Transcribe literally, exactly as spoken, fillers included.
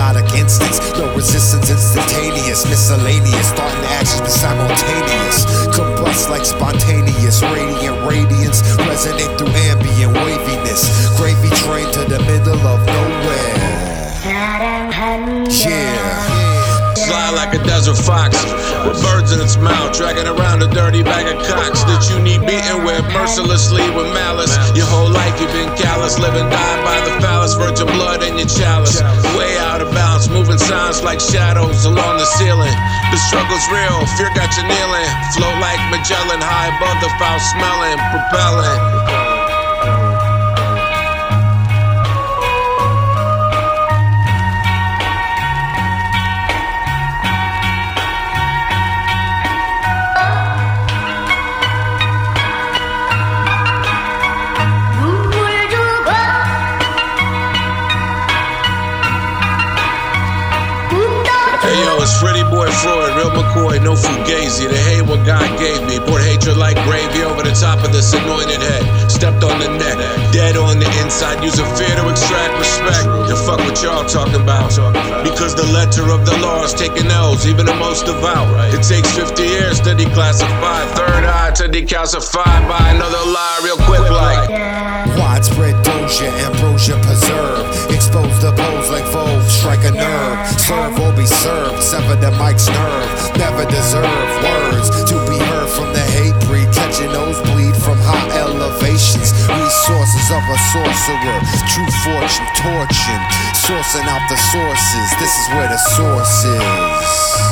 exotic instance. No resistance, instantaneous, miscellaneous. Thought and actions be simultaneous. Combust like spontaneous, radiant radiance, resonant through ambient waviness. Gravy train to the middle of nowhere. Yeah. Fly like a desert fox, with birds in its mouth, dragging around a dirty bag of cocks that you need beaten with mercilessly with malice. Your whole life you've been callous, living died by the phallus, virgin blood in your chalice. Way out of bounds, moving signs like shadows along the ceiling. The struggle's real, fear got you kneeling. Float like Magellan, high above the foul smelling, propelling. It's Freddie Boy Freud, real McCoy, no fugazi. They hate what God gave me. Poured hatred like gravy over the top of this anointed head. Stepped on the neck, dead on the inside. Using fear to extract respect. The fuck what y'all talking about? Because the letter of the law is taking L's, even the most devout. It takes fifty years to declassify. Third eye to decalcify by another lie, real quick like. Widespread doja, ambrosia preserve. Expose the pose like foes, strike a nerve. Serve or be served. Sever the mic's nerve, never deserve words to be heard from the hate breed, catching nosebleed from high elevations, resources of a sorcerer, true fortune torching, sourcing out the sources, this is where the source is.